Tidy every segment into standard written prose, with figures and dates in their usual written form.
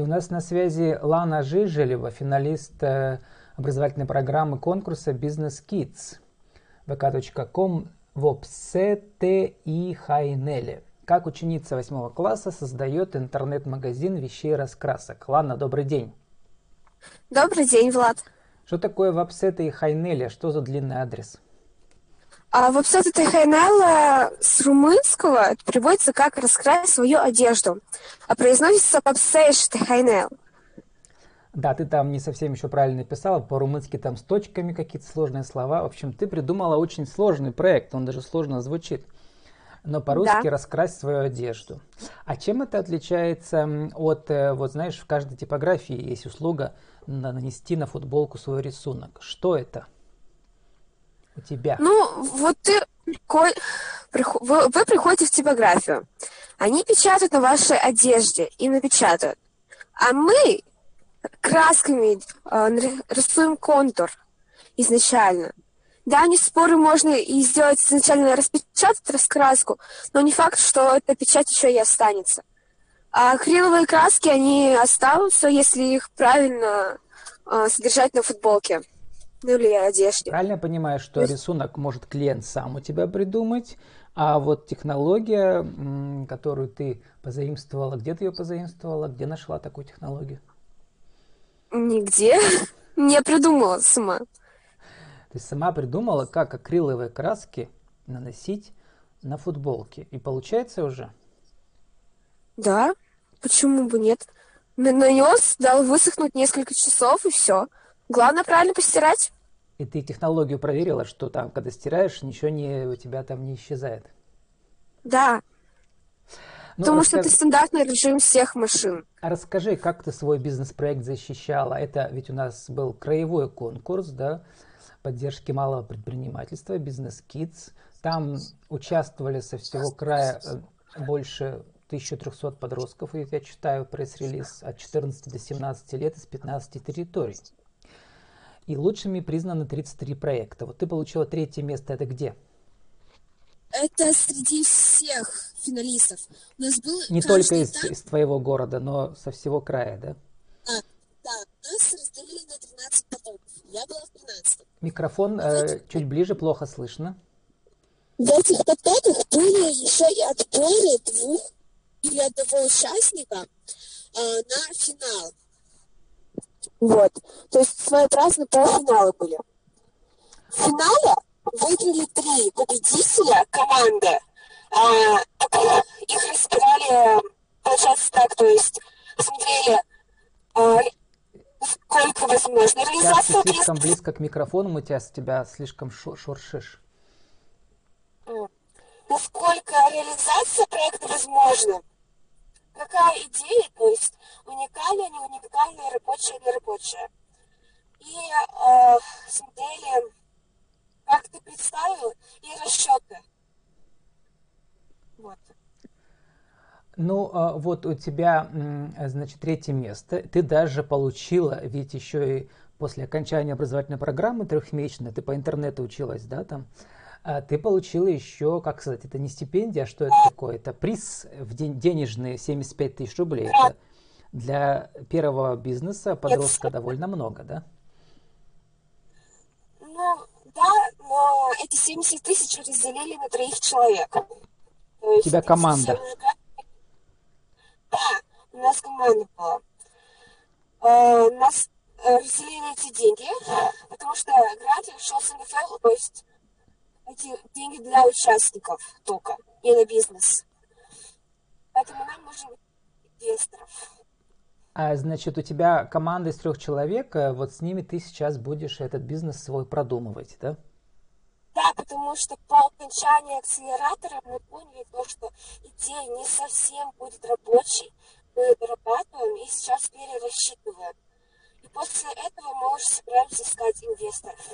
И у нас на связи Лана Зжижелева, финалист образовательной программы конкурса Business Kids. vk.com/vopsește и haine. Как ученица 8 класса создает интернет-магазин вещей и раскрасок. Лана, добрый день. Добрый день, Влад. Что такое vopsește и haine? Что за длинный адрес? Vopsește и haine с румынского переводится как «раскрась свою одежду», а произносится vopsește и haine. Да, ты там не совсем еще правильно писала, по-румынски там с точками какие-то сложные слова. В общем, ты придумала очень сложный проект, он даже сложно звучит. Но по-русски да. «Раскрась свою одежду». А чем это отличается от, вот знаешь, в каждой типографии есть услуга нанести на футболку свой рисунок. Что это у тебя? Ну, вот вы приходите в типографию, они печатают на вашей одежде и напечатают, а мы красками рисуем контур изначально. Да, не спорю, можно и сделать изначально распечатать раскраску, но не факт, что эта печать еще и останется. А акриловые краски, они останутся, если их правильно содержать на футболке, ну или одежде. Правильно понимаешь, что рисунок может клиент сам у тебя придумать, а вот технология, которую ты позаимствовала, где ты ее позаимствовала, где нашла такую технологию? Нигде. Не придумала сама. То есть сама придумала, как акриловые краски наносить на футболки. И получается уже? Да, почему бы нет? Нанес, дал высохнуть несколько часов, и все. Главное правильно постирать. И ты технологию проверила, что там, когда стираешь, ничего у тебя там не исчезает? Да. Ну, потому что это стандартный режим всех машин. А расскажи, как ты свой бизнес-проект защищала? Это ведь у нас был краевой конкурс, да? Поддержки малого предпринимательства, Business Kids. Там участвовали со всего края больше 1300 подростков, и я читаю пресс-релиз, от 14 до 17 лет из 15 территорий. И лучшими признаны 33 проекта. Вот ты получила 3-е место. Это где? Это среди всех финалистов. У нас был не только из твоего города, но со всего края, да? Да, нас разделили на 13 потоков. Я была в 15. Микрофон чуть ближе, плохо слышно. В этих потоках были еще и отборы 2 или 1 участника на финал. Вот. То есть своеобразные полуфиналы были. В финале выиграли 3 победителя команды. Их разбирали, получается так, то есть смотрели... Сколько возможно? Сейчас ты слишком близко к микрофону, у тебя слишком шуршишь. Насколько реализация проекта возможна? Какая идея, то есть уникальная, не уникальная, рабочая, не рабочая? И смотрели, как ты представил, и расчеты. Вот. Ну, вот у тебя, значит, 3-е место. Ты даже получила, ведь еще и после окончания образовательной программы 3-месячной, ты по интернету училась, да, там, ты получила еще, как сказать, это не стипендия, а что это такое? Это приз в денежные 75 тысяч рублей. Это для первого бизнеса подростка довольно много, да? Ну, да, но эти 70 тысяч разделили на 3 человек. У тебя команда. Да, у нас команда была. Нас разделили эти деньги, потому что грант шел с НФЛ, то есть эти деньги для участников только, не на бизнес. Поэтому нам нужен инвесторов. А, значит, у тебя команда из 3 человек, вот с ними ты сейчас будешь этот бизнес свой продумывать, да? Да, потому что по окончании акселератора мы поняли то, что идея не совсем будет рабочей. Мы дорабатываем и сейчас перерасчитываем. И после этого мы уже собираемся искать инвесторов.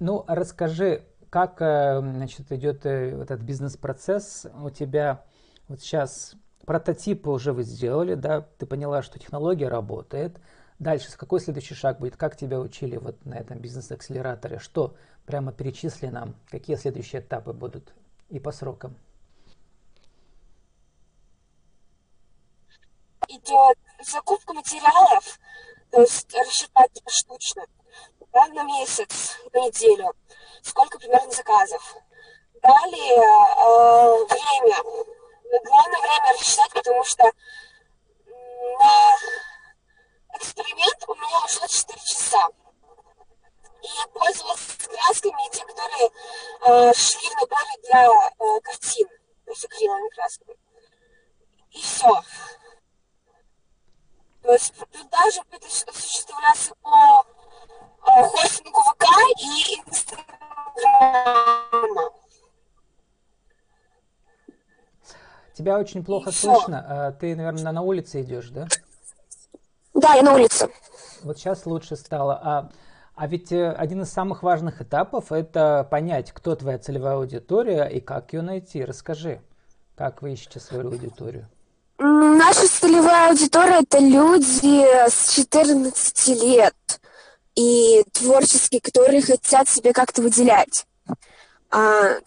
Ну, расскажи, как, значит, идет этот бизнес-процесс у тебя. Вот сейчас прототипы уже вы сделали, да? Ты поняла, что технология работает. Дальше, какой следующий шаг будет? Как тебя учили вот на этом бизнес-акселераторе? Что прямо перечисли нам? Какие следующие этапы будут и по срокам? закупка материалов, то есть рассчитать штучно, да, на месяц, на неделю, сколько примерно заказов. Далее время. Главное время рассчитать, потому что на эксперимент у меня ушло 4 часа. И я пользовалась красками, те, которые шли в наборе для картин, то есть акриловыми красками. И все. То есть продажи будут осуществляться по хостингу ВК и Инстаграма. Тебя очень плохо слышно. Ты, наверное, на улице идешь, да? Да, я на улице. Вот сейчас лучше стало. А ведь один из самых важных этапов – это понять, кто твоя целевая аудитория и как ее найти. Расскажи, как вы ищете свою аудиторию? Наша целевая аудитория – это люди с 14 лет и творческие, которые хотят себя как-то выделять. У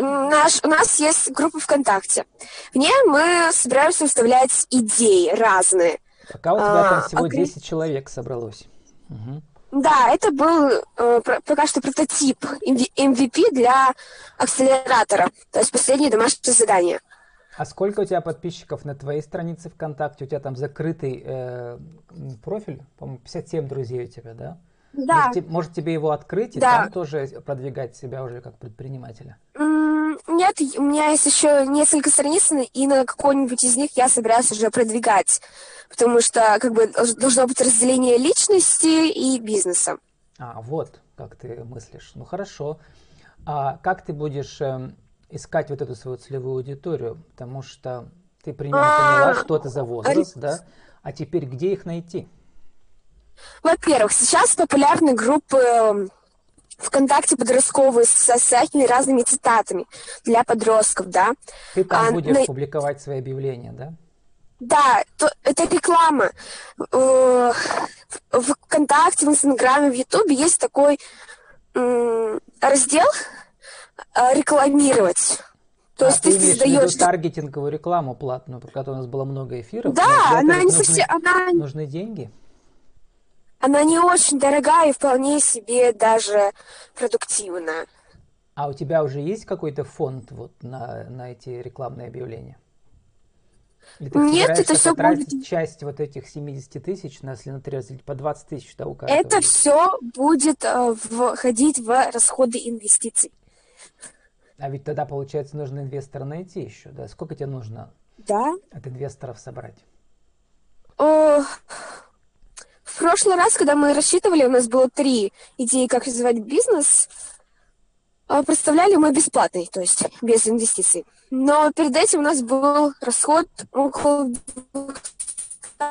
нас есть группа ВКонтакте. В ней мы собираемся выставлять идеи разные. Пока у тебя там всего 10 человек собралось. Угу. Да, это был пока что прототип MVP для акселератора, то есть последнее домашнее задание. А сколько у тебя подписчиков на твоей странице ВКонтакте? У тебя там закрытый профиль, по-моему, 57 друзей у тебя, да? Да. Может, тебе его открыть и там тоже продвигать себя уже как предпринимателя? Нет, у меня есть еще несколько страниц, и на какой-нибудь из них я собираюсь уже продвигать, потому что как бы должно быть разделение личности и бизнеса. А, вот как ты мыслишь. Ну, хорошо. А как ты будешь искать вот эту свою целевую аудиторию? Потому что ты примерно поняла, что это за возраст, да? А теперь где их найти? Во-первых, сейчас популярны группы ВКонтакте подростковые со всякими разными цитатами для подростков, да. Ты там будешь публиковать свои объявления, да? Да, это реклама. В ВКонтакте, в Инстаграме, в Ютубе есть такой раздел «Рекламировать». То есть ты создаешь таргетинговую рекламу платную, про которую у нас было много эфиров. Да, она не совсем... Нужны деньги? Она не очень дорогая и вполне себе даже продуктивна. А у тебя уже есть какой-то фонд вот на эти рекламные объявления? Или ты собираешься потратить часть вот этих 70 тысяч, если на 3 разделить по 20 тысяч, да, у каждого? Это все будет входить в расходы инвестиций. А ведь тогда, получается, нужно инвестора найти еще, да? Сколько тебе нужно от инвесторов собрать? В прошлый раз, когда мы рассчитывали, у нас было 3 идеи, как развивать бизнес. Представляли мы бесплатный, то есть без инвестиций. Но перед этим у нас был расход около 200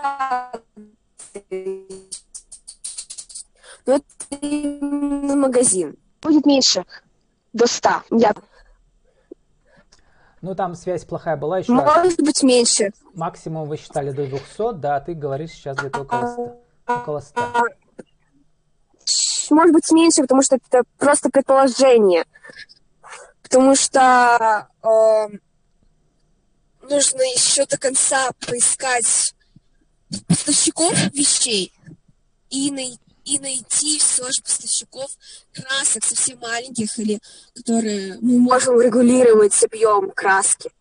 тысяч. Но это на магазин. Будет меньше. До 100. Ну, там связь плохая была еще. Может быть, меньше. Максимум вы считали до 200, да, а ты говоришь сейчас где-то около 100. Около 100. Может быть, меньше, потому что это просто предположение. Потому что нужно еще до конца поискать поставщиков вещей и найти все же поставщиков красок, совсем маленьких, или которые мы можем регулировать объем краски.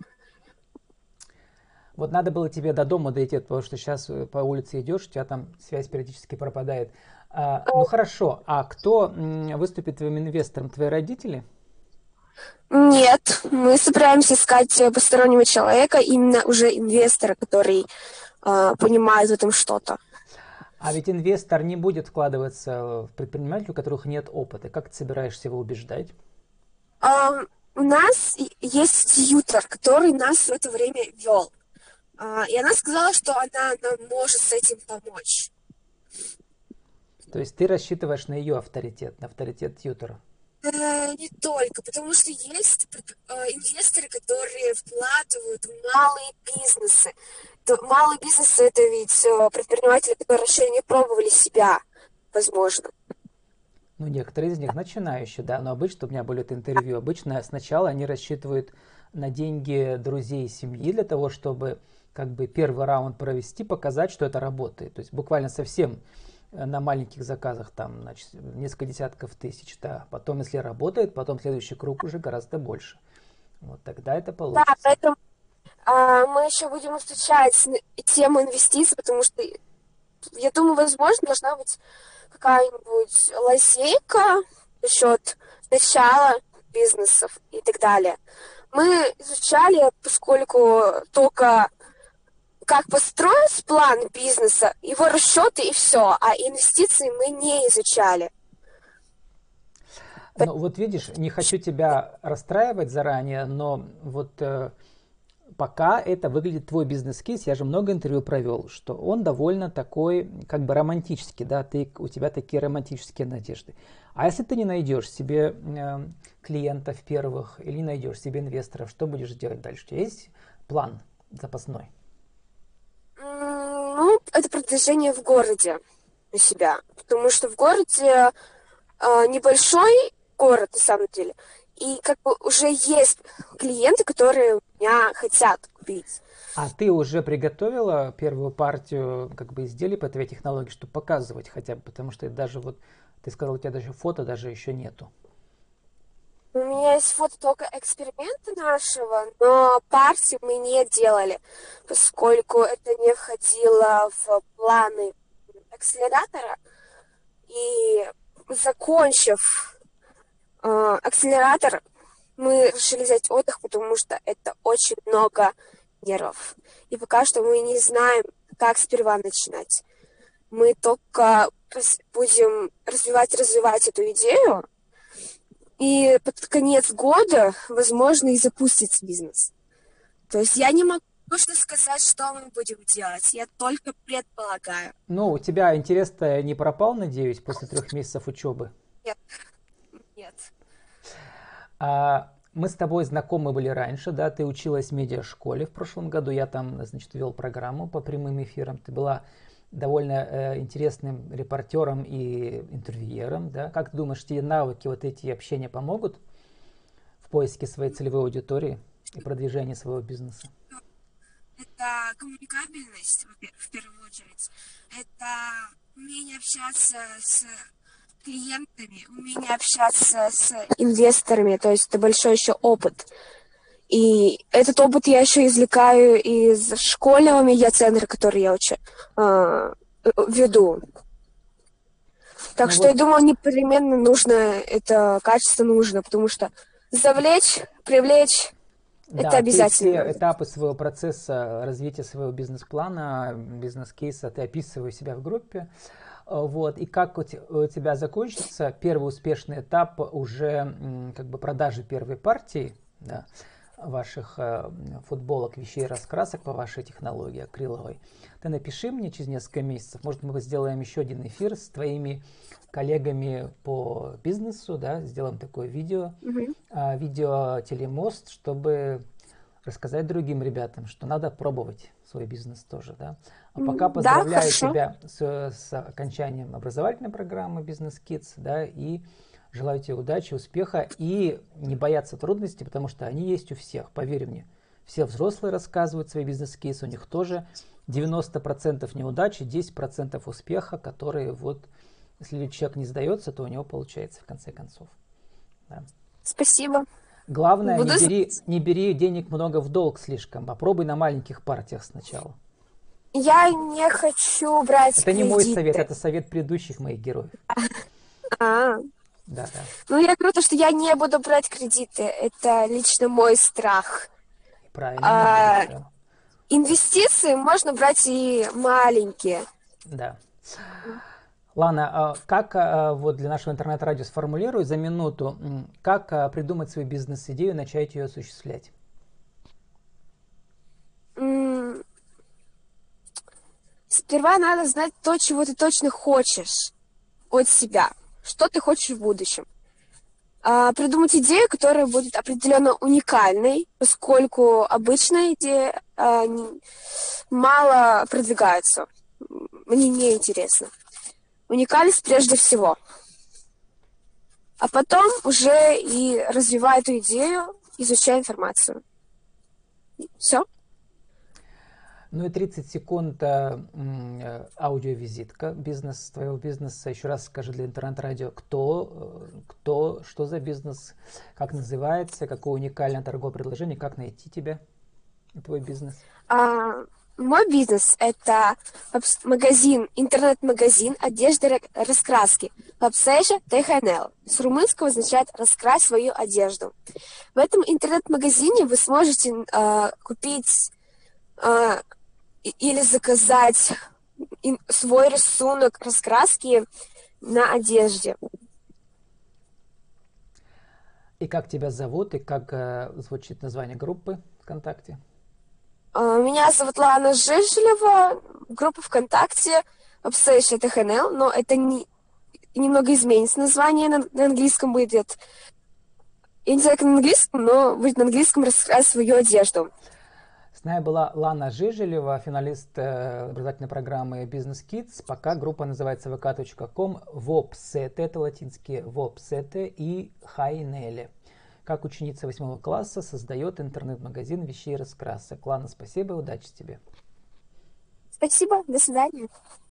Вот надо было тебе до дома дойти, потому что сейчас по улице идешь, у тебя там связь периодически пропадает. Ну хорошо, а кто выступит твоим инвестором? Твои родители? Нет, мы собираемся искать постороннего человека, именно уже инвестора, который понимает в этом что-то. А ведь инвестор не будет вкладываться в предпринимателей, у которых нет опыта. Как ты собираешься его убеждать? У нас есть тьютер, который нас в это время вел. И она сказала, что она нам может с этим помочь. То есть ты рассчитываешь на ее авторитет, на авторитет тьютера? Не только, потому что есть инвесторы, которые вкладывают в малые бизнесы. Малые бизнесы – это ведь предприниматели, которые еще не пробовали себя, возможно. Ну, некоторые из них начинающие, да, но обычно у меня были это интервью. Обычно сначала они рассчитывают на деньги друзей и семьи для того, чтобы как бы первый раунд провести, показать, что это работает. То есть буквально совсем на маленьких заказах, там, значит, несколько десятков тысяч, да. Потом, если работает, потом следующий круг уже гораздо больше. Вот тогда это получится. Да, поэтому мы еще будем изучать тему инвестиций, потому что, я думаю, возможно, должна быть какая-нибудь лазейка насчет начала бизнесов и так далее. Мы изучали, поскольку только как построить план бизнеса, его расчеты и все, а инвестиции мы не изучали. Ну, вот видишь, не хочу тебя расстраивать заранее, но вот пока это выглядит твой бизнес-кейс, я же много интервью провел, что он довольно такой, как бы романтический, да, у тебя такие романтические надежды. А если ты не найдешь себе клиентов первых или не найдешь себе инвесторов, что будешь делать дальше? У тебя есть план запасной? Ну, это продвижение в городе у себя, потому что в городе небольшой город, на самом деле, и как бы уже есть клиенты, которые у меня хотят купить. А ты уже приготовила первую партию как бы изделий по твоей технологии, чтобы показывать хотя бы, потому что даже вот ты сказал, у тебя даже фото даже еще нету. У меня есть фото только эксперимента нашего, но партии мы не делали, поскольку это не входило в планы акселератора. И закончив акселератор, мы решили взять отдых, потому что это очень много нервов. И пока что мы не знаем, как сперва начинать. Мы только будем развивать эту идею. И под конец года, возможно, и запустить бизнес. То есть я не могу точно сказать, что мы будем делать. Я только предполагаю. Ну, у тебя интерес-то не пропал, надеюсь, после 3 месяцев учебы? Нет. Нет. Мы с тобой знакомы были раньше, да? Ты училась в медиашколе в прошлом году. Я там, значит, вел программу по прямым эфирам. Ты была довольно интересным репортером и интервьюером, да? Как ты думаешь, тебе навыки вот эти общения помогут в поиске своей целевой аудитории и продвижении своего бизнеса? Это коммуникабельность, в первую очередь. Это умение общаться с клиентами, умение общаться с инвесторами, то есть это большой еще опыт. И этот опыт я еще извлекаю из школьного медиа-центра, который я веду. Так ну что вот. Я думаю, непременно нужно, это качество нужно, потому что завлечь, привлечь, да, это обязательно. Все этапы своего процесса развития своего бизнес-плана, бизнес-кейса ты описываешь себя в группе. Вот. И как у тебя закончится первый успешный этап уже как бы продажи первой партии, да, ваших футболок, вещей, раскрасок по вашей технологии акриловой, ты напиши мне через несколько месяцев, может, мы сделаем еще один эфир с твоими коллегами по бизнесу, да, сделаем такое видео, видео-телемост, чтобы рассказать другим ребятам, что надо пробовать свой бизнес тоже, да. А пока поздравляю тебя с окончанием образовательной программы Business Kids, да, и желаю тебе удачи, успеха и не бояться трудностей, потому что они есть у всех, поверь мне. Все взрослые рассказывают свои бизнес-кейсы, у них тоже 90% неудачи, 10% успеха, которые вот, если человек не сдается, то у него получается в конце концов. Да. Спасибо. Главное, не бери денег много в долг слишком, попробуй на маленьких партиях сначала. Я не хочу брать кредиты. Это не мой совет, это совет предыдущих моих героев. Да, да. Ну, я говорю, что я не буду брать кредиты. Это лично мой страх. Правильно. Да. Инвестиции можно брать и маленькие. Да. Лана, как вот для нашего интернет-радио сформулирую за минуту, как придумать свою бизнес-идею и начать ее осуществлять? Сперва надо знать то, чего ты точно хочешь от себя. Что ты хочешь в будущем. Придумать идею, которая будет определенно уникальной, поскольку обычные идеи мало продвигаются. Мне неинтересно. Уникальность прежде всего. А потом уже и развивая эту идею, изучая информацию. Все. Ну и 30 секунд аудиовизитка бизнес, твоего бизнеса. Еще раз скажи для интернет-радио, кто, что за бизнес, как называется, какое уникальное торговое предложение, как найти тебя, твой бизнес. Мой бизнес – это магазин, интернет-магазин одежды раскраски «Vopsește te haine». С румынского означает «раскрась свою одежду». В этом интернет-магазине вы сможете купить или заказать свой рисунок раскраски на одежде. И как тебя зовут, и как звучит название группы ВКонтакте? Меня зовут Лана Зжижелева, группа ВКонтакте «Vopsește te haine», но это немного изменится название, на английском будет. Я не знаю, как на английском, но будет на английском «Раскрась свою одежду». С нами была Лана Зжижелева, финалист образовательной программы Business Kids. Пока группа называется vk.com «Vopsește», это латинские «Vopsește» и «Haine». Как ученица 8 класса создает интернет-магазин вещей и раскрасок. Лана, спасибо и удачи тебе. Спасибо, до свидания.